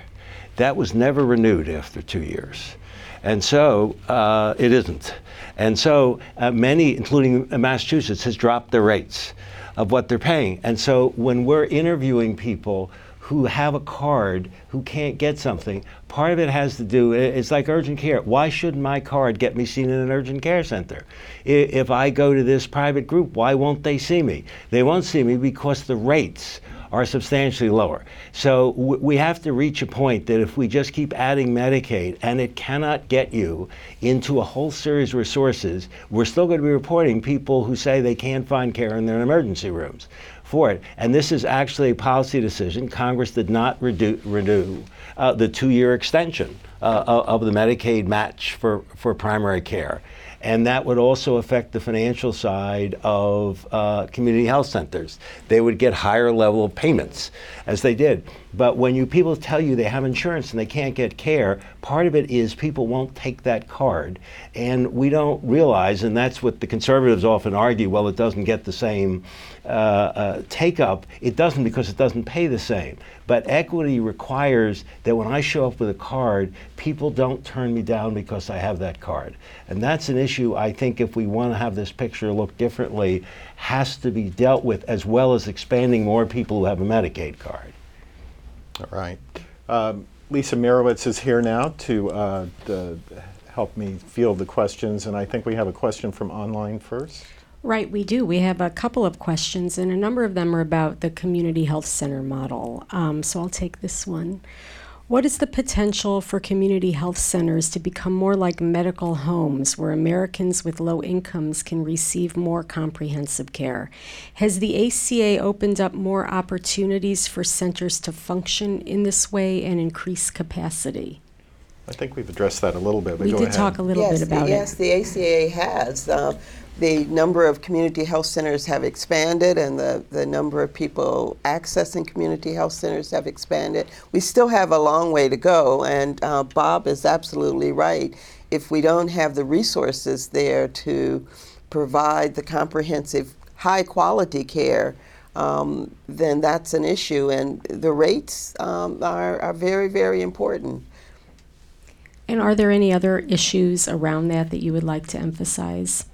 That was never renewed after two years. And so uh, it isn't. And so uh, many, including Massachusetts, has dropped the rates of what they're paying. And so when we're interviewing people who have a card who can't get something, part of it has to do, it's like urgent care. Why shouldn't my card get me seen in an urgent care center? If I go to this private group, why won't they see me? They won't see me because the rates are substantially lower. So w- we have to reach a point that if we just keep adding Medicaid, and it cannot get you into a whole series of resources, we're still going to be reporting people who say they can't find care in their emergency rooms for it. And this is actually a policy decision. Congress did not redu- renew uh, the two-year extension uh, of the Medicaid match for, for primary care. And that would also affect the financial side of uh, community health centers. They would get higher level payments, as they did. But when you people tell you they have insurance and they can't get care, part of it is people won't take that card. And we don't realize, and that's what the conservatives often argue, well, it doesn't get the same uh, uh, take up. It doesn't, because it doesn't pay the same. But equity requires that when I show up with a card, people don't turn me down because I have that card. And that's an issue I think, if we want to have this picture look differently, has to be dealt with, as well as expanding more people who have a Medicaid card. All right. Um, Lisa Mirowitz is here now to, uh, to help me field the questions, and I think we have a question from online first. Right, we do. We have a couple of questions, and a number of them are about the community health center model. Um, so I'll take this one. What is the potential for community health centers to become more like medical homes, where Americans with low incomes can receive more comprehensive care? Has the A C A opened up more opportunities for centers to function in this way and increase capacity? I think we've addressed that a little bit. But we go did ahead. talk a little yes, bit about yes, it. Yes, the A C A has. Uh, the number of community health centers have expanded, and the, the number of people accessing community health centers have expanded. We still have a long way to go, and uh, Bob is absolutely right. If we don't have the resources there to provide the comprehensive, high-quality care, um, then that's an issue, and the rates um, are, are very, very important. And are there any other issues around that that you would like to emphasize?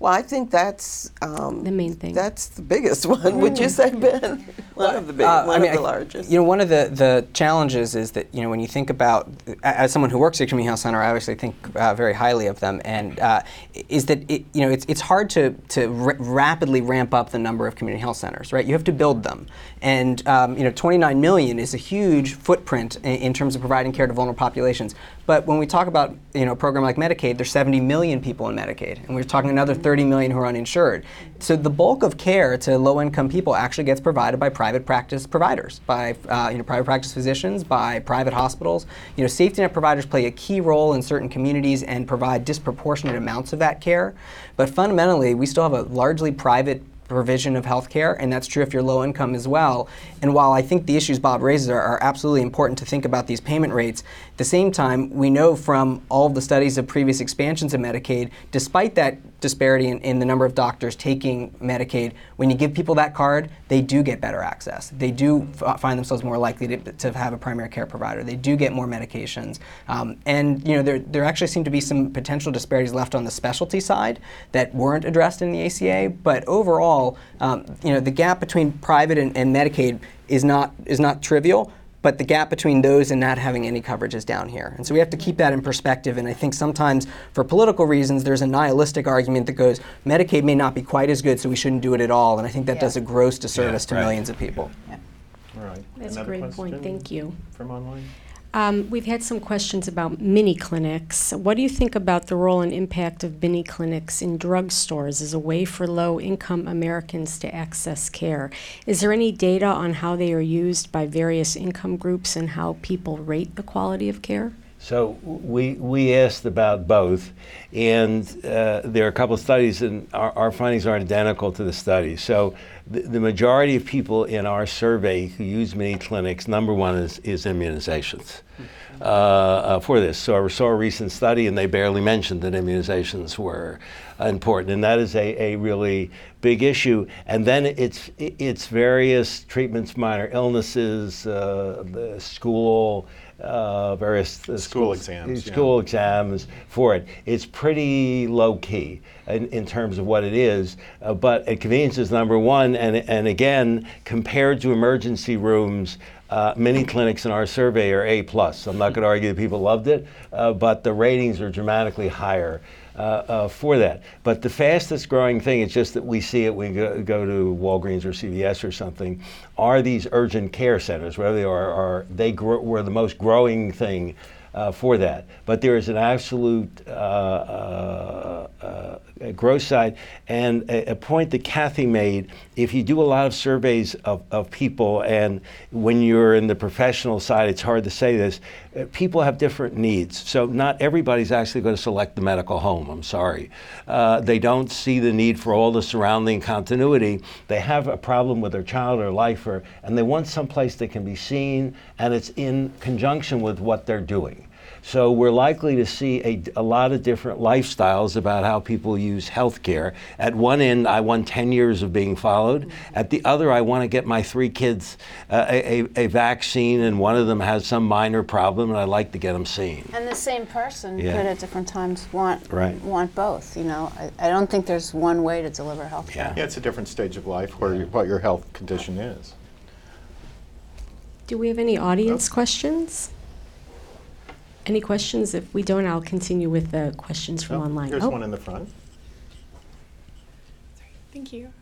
Well, I think that's um, the main thing. That's the biggest one. Mm-hmm. Would you say, Ben? One of the big, uh, one I mean, of the largest. I, you know, one of the, the challenges is that, you know, when you think about, as someone who works at community health center, I obviously think uh, very highly of them, and uh, is that it, you know it's it's hard to to r- rapidly ramp up the number of community health centers, right? You have to build them, and um, you know, twenty-nine million is a huge footprint in, in terms of providing care to vulnerable populations. But when we talk about, you know, a program like Medicaid, there's seventy million people in Medicaid, and we're talking another thirty million who are uninsured. So the bulk of care to low-income people actually gets provided by private practice providers, by uh, you know, private practice physicians, by private hospitals. You know, safety net providers play a key role in certain communities and provide disproportionate amounts of that care. But fundamentally, we still have a largely private provision of health care, and that's true if you're low income as well. And while I think the issues Bob raises are, are absolutely important to think about these payment rates, at the same time, we know from all of the studies of previous expansions of Medicaid, despite that disparity in, in the number of doctors taking Medicaid, when you give people that card, they do get better access. They do f- find themselves more likely to, to have a primary care provider. They do get more medications. Um, and you know, there, there actually seem to be some potential disparities left on the specialty side that weren't addressed in the A C A, but overall, Um, you know, the gap between private and, and Medicaid is not is not trivial, but the gap between those and not having any coverage is down here. And so we have to keep that in perspective. And I think sometimes, for political reasons, there's a nihilistic argument that goes, Medicaid may not be quite as good, so we shouldn't do it at all. And I think that yeah. does a gross disservice yeah, right. to millions of people. Yeah. All right. That's Another a great point. Thank you. From online? Um, we've had some questions about mini clinics. What do you think about the role and impact of mini clinics in drugstores as a way for low-income Americans to access care? Is there any data on how they are used by various income groups and how people rate the quality of care? So we we asked about both, and uh, there are a couple of studies, and our, our findings aren't identical to the study. So the, the majority of people in our survey who use mini clinics, number one is, is immunizations uh, uh, for this. So I saw a recent study, and they barely mentioned that immunizations were important, and that is a, a really big issue. And then it's it's various treatments, minor illnesses, uh, the school. Uh, various uh, school exams, school yeah. exams for it. It's pretty low key in, in terms of what it is, uh, but uh, convenience is number one. And and again, compared to emergency rooms, uh, many clinics in our survey are A plus. I'm not going to argue that people loved it, uh, but the ratings are dramatically higher uh, uh, for that. But the fastest growing thing, it's just that we see it when we go, go to Walgreens or C V S or something, are these urgent care centers, where they are, are they grow, were the most growing thing uh, for that. But there is an absolute uh, uh, uh, growth side, and a, a point that Kathy made, if you do a lot of surveys of, of people, and when you're in the professional side, it's hard to say this, uh, people have different needs. So not everybody's actually going to select the medical home, I'm sorry. Uh, they don't see the need for all the surrounding continuity. They have a problem with their child or lifer, and they want someplace that can be seen, and it's in conjunction with what they're doing. So we're likely to see a, a lot of different lifestyles about how people use healthcare. At one end, I want ten years of being followed. At the other, I want to get my three kids uh, a, a vaccine, and one of them has some minor problem, and I like to get them seen. And the same person yeah. could at different times want right. want both. You know, I, I don't think there's one way to deliver healthcare. Yeah. yeah, it's a different stage of life where yeah. what your health condition is. Do we have any audience oh. questions? Any questions? If we don't, I'll continue with the questions from oh, online. There's oh. one in the front. Sorry. Thank you.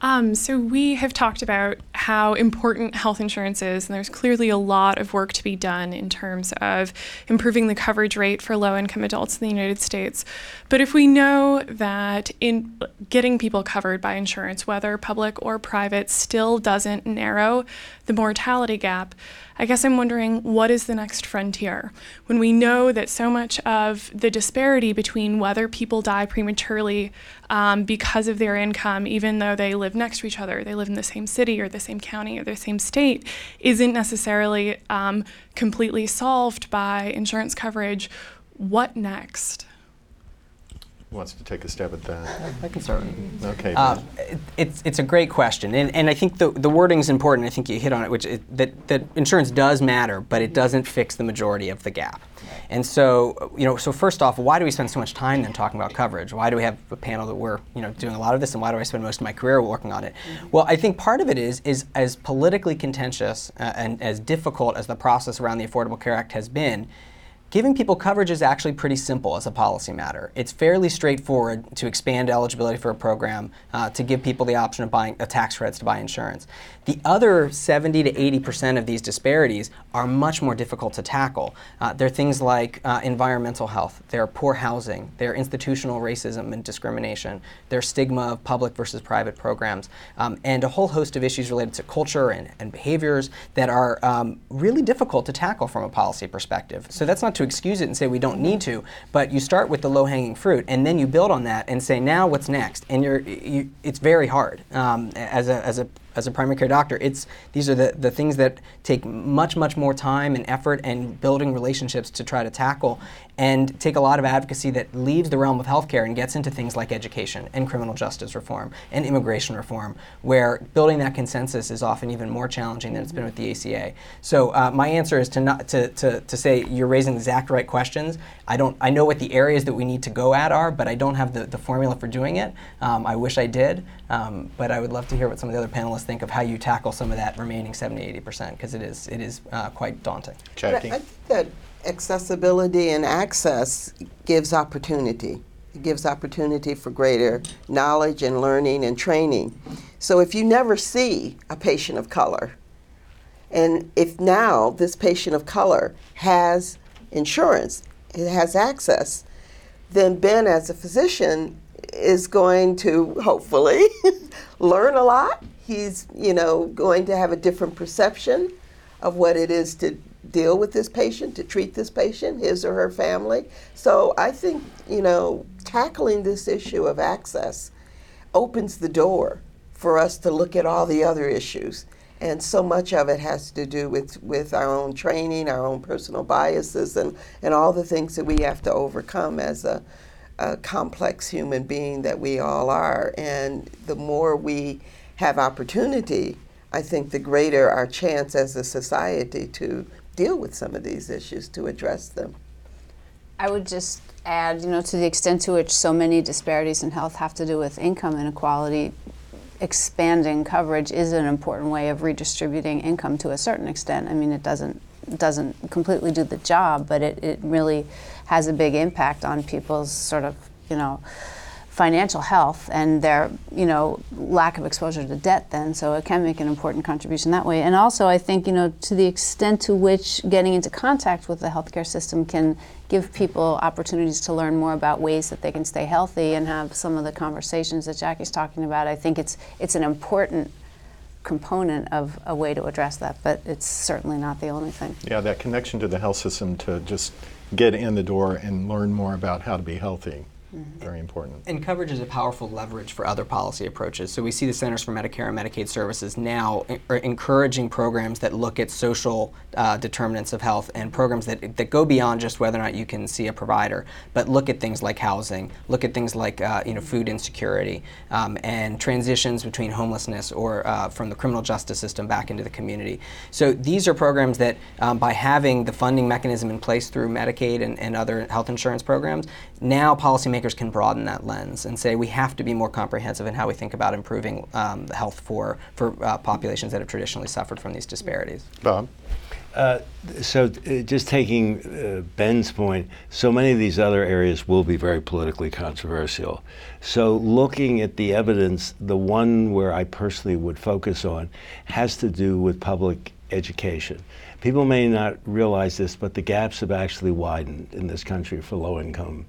Um, so we have talked about how important health insurance is, and there's clearly a lot of work to be done in terms of improving the coverage rate for low-income adults in the United States. But if we know that in getting people covered by insurance, whether public or private, still doesn't narrow the mortality gap, I guess I'm wondering, what is the next frontier? When we know that so much of the disparity between whether people die prematurely um, because of their income, even though they live next to each other, they live in the same city or the same county or the same state, isn't necessarily um, completely solved by insurance coverage, what next? Who wants to take a stab at that? I can start. Okay. Uh, it's it's a great question, and and I think the the wording's important. I think you hit on it, which is that that insurance does matter, but it doesn't fix the majority of the gap. And so you know, so first off, why do we spend so much time then talking about coverage? Why do we have a panel that we're you know doing a lot of this, and why do I spend most of my career working on it? Well, I think part of it is is as politically contentious uh, and as difficult as the process around the Affordable Care Act has been. Giving people coverage is actually pretty simple as a policy matter. It's fairly straightforward to expand eligibility for a program, uh, to give people the option of buying uh, tax credits to buy insurance. The other seventy to eighty percent of these disparities are much more difficult to tackle. Uh, they're things like uh, environmental health, they're poor housing, they're institutional racism and discrimination, they're stigma of public versus private programs, um, and a whole host of issues related to culture and, and behaviors that are um, really difficult to tackle from a policy perspective. So that's not to excuse it and say we don't need to, but you start with the low-hanging fruit, and then you build on that and say, now what's next? And you're, you, it's very hard um, as a as a as a primary care doctor. It's these are the the things that take much much more time and effort and building relationships to try to tackle, and take a lot of advocacy that leaves the realm of healthcare and gets into things like education and criminal justice reform and immigration reform, where building that consensus is often even more challenging than it's been with the A C A. So uh, my answer is to not to, to to say you're raising the exact right questions. I don't I know what the areas that we need to go at are, but I don't have the the formula for doing it. Um, I wish I did, um, but I would love to hear what some of the other panelists think of how you tackle some of that remaining seventy, eighty percent, because it is it is uh, quite daunting. Jackie. I think that accessibility and access gives opportunity. It gives opportunity for greater knowledge and learning and training. So if you never see a patient of color, and if now this patient of color has insurance, it has access, then Ben as a physician is going to hopefully learn a lot. He's, you know, going to have a different perception of what it is to deal with this patient, to treat this patient, his or her family. So I think, you know, tackling this issue of access opens the door for us to look at all the other issues. And so much of it has to do with, with our own training, our own personal biases, and, and all the things that we have to overcome as a, a complex human being that we all are. And the more we have opportunity, I think the greater our chance as a society to deal with some of these issues, to address them. I would just add, you know, to the extent to which so many disparities in health have to do with income inequality, expanding coverage is an important way of redistributing income to a certain extent. I mean, it doesn't doesn't completely do the job, but it, it really has a big impact on people's sort of, you know, financial health and their, you know, lack of exposure to debt then, so it can make an important contribution that way. And also, I think, you know, to the extent to which getting into contact with the healthcare system can give people opportunities to learn more about ways that they can stay healthy and have some of the conversations that Jackie's talking about, I think it's it's an important component of a way to address that, but it's certainly not the only thing. Yeah, that connection to the health system to just get in the door and learn more about how to be healthy. Mm-hmm. Very important. And coverage is a powerful leverage for other policy approaches. So we see the Centers for Medicare and Medicaid Services now are encouraging programs that look at social uh, determinants of health, and programs that, that go beyond just whether or not you can see a provider, but look at things like housing, look at things like uh, you know, food insecurity, um, and transitions between homelessness or uh, from the criminal justice system back into the community. So these are programs that um, by having the funding mechanism in place through Medicaid and, and other health insurance programs, now policymakers can broaden that lens and say we have to be more comprehensive in how we think about improving um, health for, for uh, populations that have traditionally suffered from these disparities. Bob? Uh, so uh, just taking uh, Ben's point, so many of these other areas will be very politically controversial. So looking at the evidence, the one where I personally would focus on has to do with public education. People may not realize this, but the gaps have actually widened in this country for low-income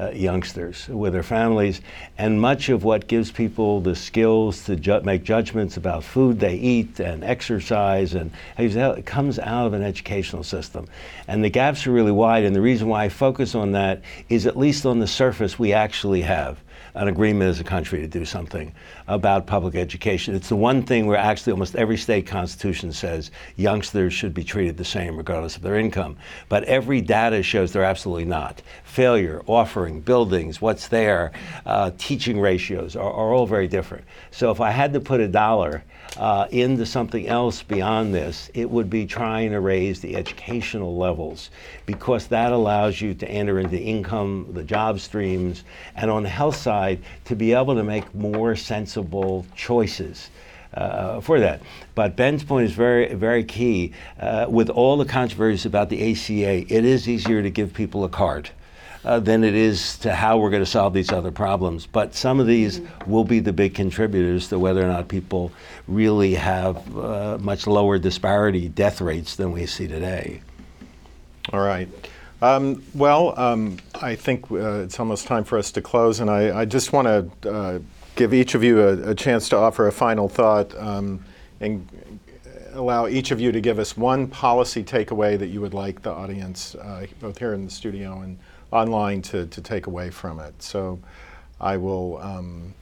Uh, youngsters with their families, and much of what gives people the skills to ju- make judgments about food they eat and exercise and it comes out of an educational system. And the gaps are really wide, and the reason why I focus on that is at least on the surface we actually have an agreement as a country to do something about public education. It's the one thing where actually almost every state constitution says youngsters should be treated the same regardless of their income. But every data shows they're absolutely not. Failure, offering, buildings, what's there, uh, teaching ratios are, are all very different. So if I had to put a dollar uh, into something else beyond this, it would be trying to raise the educational levels, because that allows you to enter into income, the job streams, and on the health side, to be able to make more sensible choices uh, for that. But Ben's point is very, very key. Uh, with all the controversies about the A C A, it is easier to give people a card uh, than it is to how we're going to solve these other problems. But some of these will be the big contributors to whether or not people really have uh, much lower disparity death rates than we see today. All right. Um, well, um, I think uh, it's almost time for us to close, and I, I just want to uh, give each of you a, a chance to offer a final thought um, and allow each of you to give us one policy takeaway that you would like the audience, uh, both here in the studio and online, to, to take away from it. So I will um,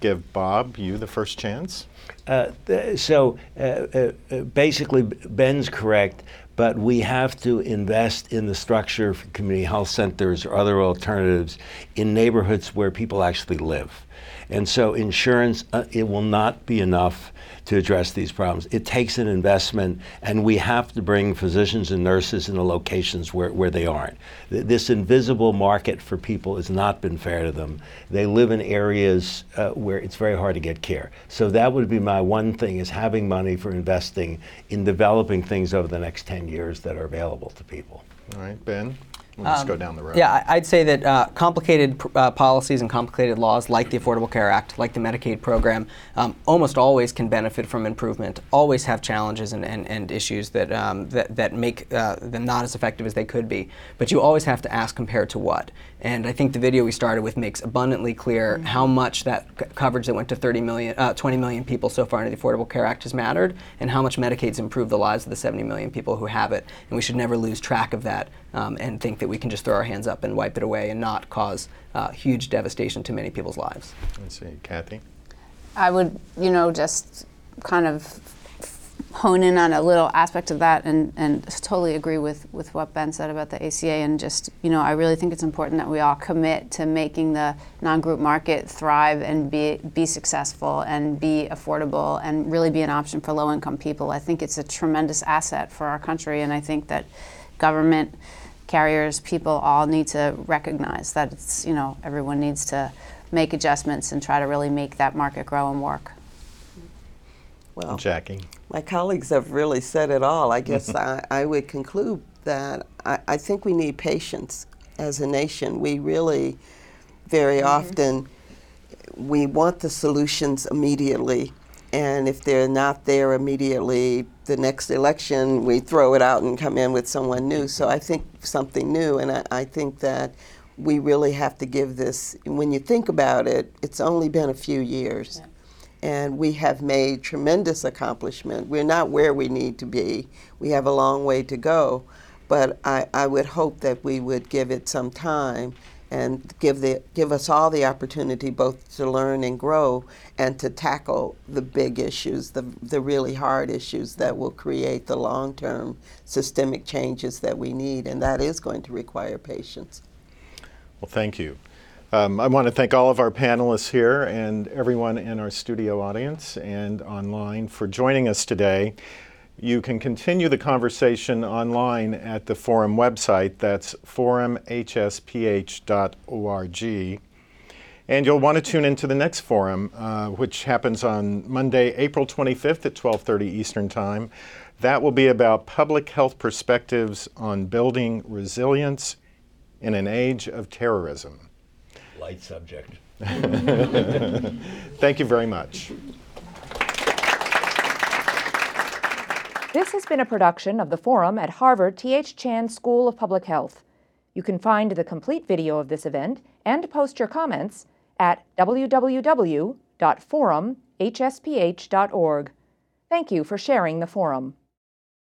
give Bob, you the first chance. Uh, th- so uh, uh, basically, Ben's correct. But we have to invest in the structure for community health centers or other alternatives in neighborhoods where people actually live. And so insurance, uh, it will not be enough to address these problems. It takes an investment, and we have to bring physicians and nurses in the locations where, where they aren't. This invisible market for people has not been fair to them. They live in areas uh, where it's very hard to get care. So that would be my one thing, is having money for investing in developing things over the next ten years that are available to people. All right, Ben? We'll just um, go down the road. Yeah, I'd say that uh, complicated uh, policies and complicated laws like the Affordable Care Act, like the Medicaid program, um, almost always can benefit from improvement, always have challenges and, and, and issues that, um, that, that make uh, them not as effective as they could be. But you always have to ask compared to what. And I think the video we started with makes abundantly clear mm-hmm. how much that c- coverage that went to thirty million, uh, twenty million people so far under the Affordable Care Act has mattered, and how much Medicaid's improved the lives of the seventy million people who have it. And we should never lose track of that um, and think that we can just throw our hands up and wipe it away and not cause uh, huge devastation to many people's lives. Let's see, Kathy? I would, you know, just kind of hone in on a little aspect of that and, and totally agree with, with what Ben said about the A C A, and just, you know, I really think it's important that we all commit to making the non-group market thrive and be be successful and be affordable and really be an option for low-income people. I think it's a tremendous asset for our country, and I think that government, carriers, people all need to recognize that it's, you know, everyone needs to make adjustments and try to really make that market grow and work. Well, Jackie. My colleagues have really said it all. I guess I, I would conclude that I, I think we need patience as a nation. We really very mm-hmm. often we want the solutions immediately, and if they're not there immediately, the next election we throw it out and come in with someone new. So I think something new, and I, I think that we really have to give this, when you think about it, it's only been a few years. Yeah. And we have made tremendous accomplishment. We're not where we need to be. We have a long way to go. But I, I would hope that we would give it some time and give the give us all the opportunity both to learn and grow and to tackle the big issues, the the really hard issues that will create the long-term systemic changes that we need. And that is going to require patience. Well, thank you. Um, I want to thank all of our panelists here and everyone in our studio audience and online for joining us today. You can continue the conversation online at the Forum website. That's forum h s p h dot org. And you'll want to tune into the next Forum, uh, which happens on Monday, April twenty-fifth at twelve thirty Eastern Time. That will be about public health perspectives on building resilience in an age of terrorism. Light subject. Thank you very much. This has been a production of the Forum at Harvard T H. Chan School of Public Health. You can find the complete video of this event and post your comments at w w w dot forum h s p h dot org. Thank you for sharing the Forum.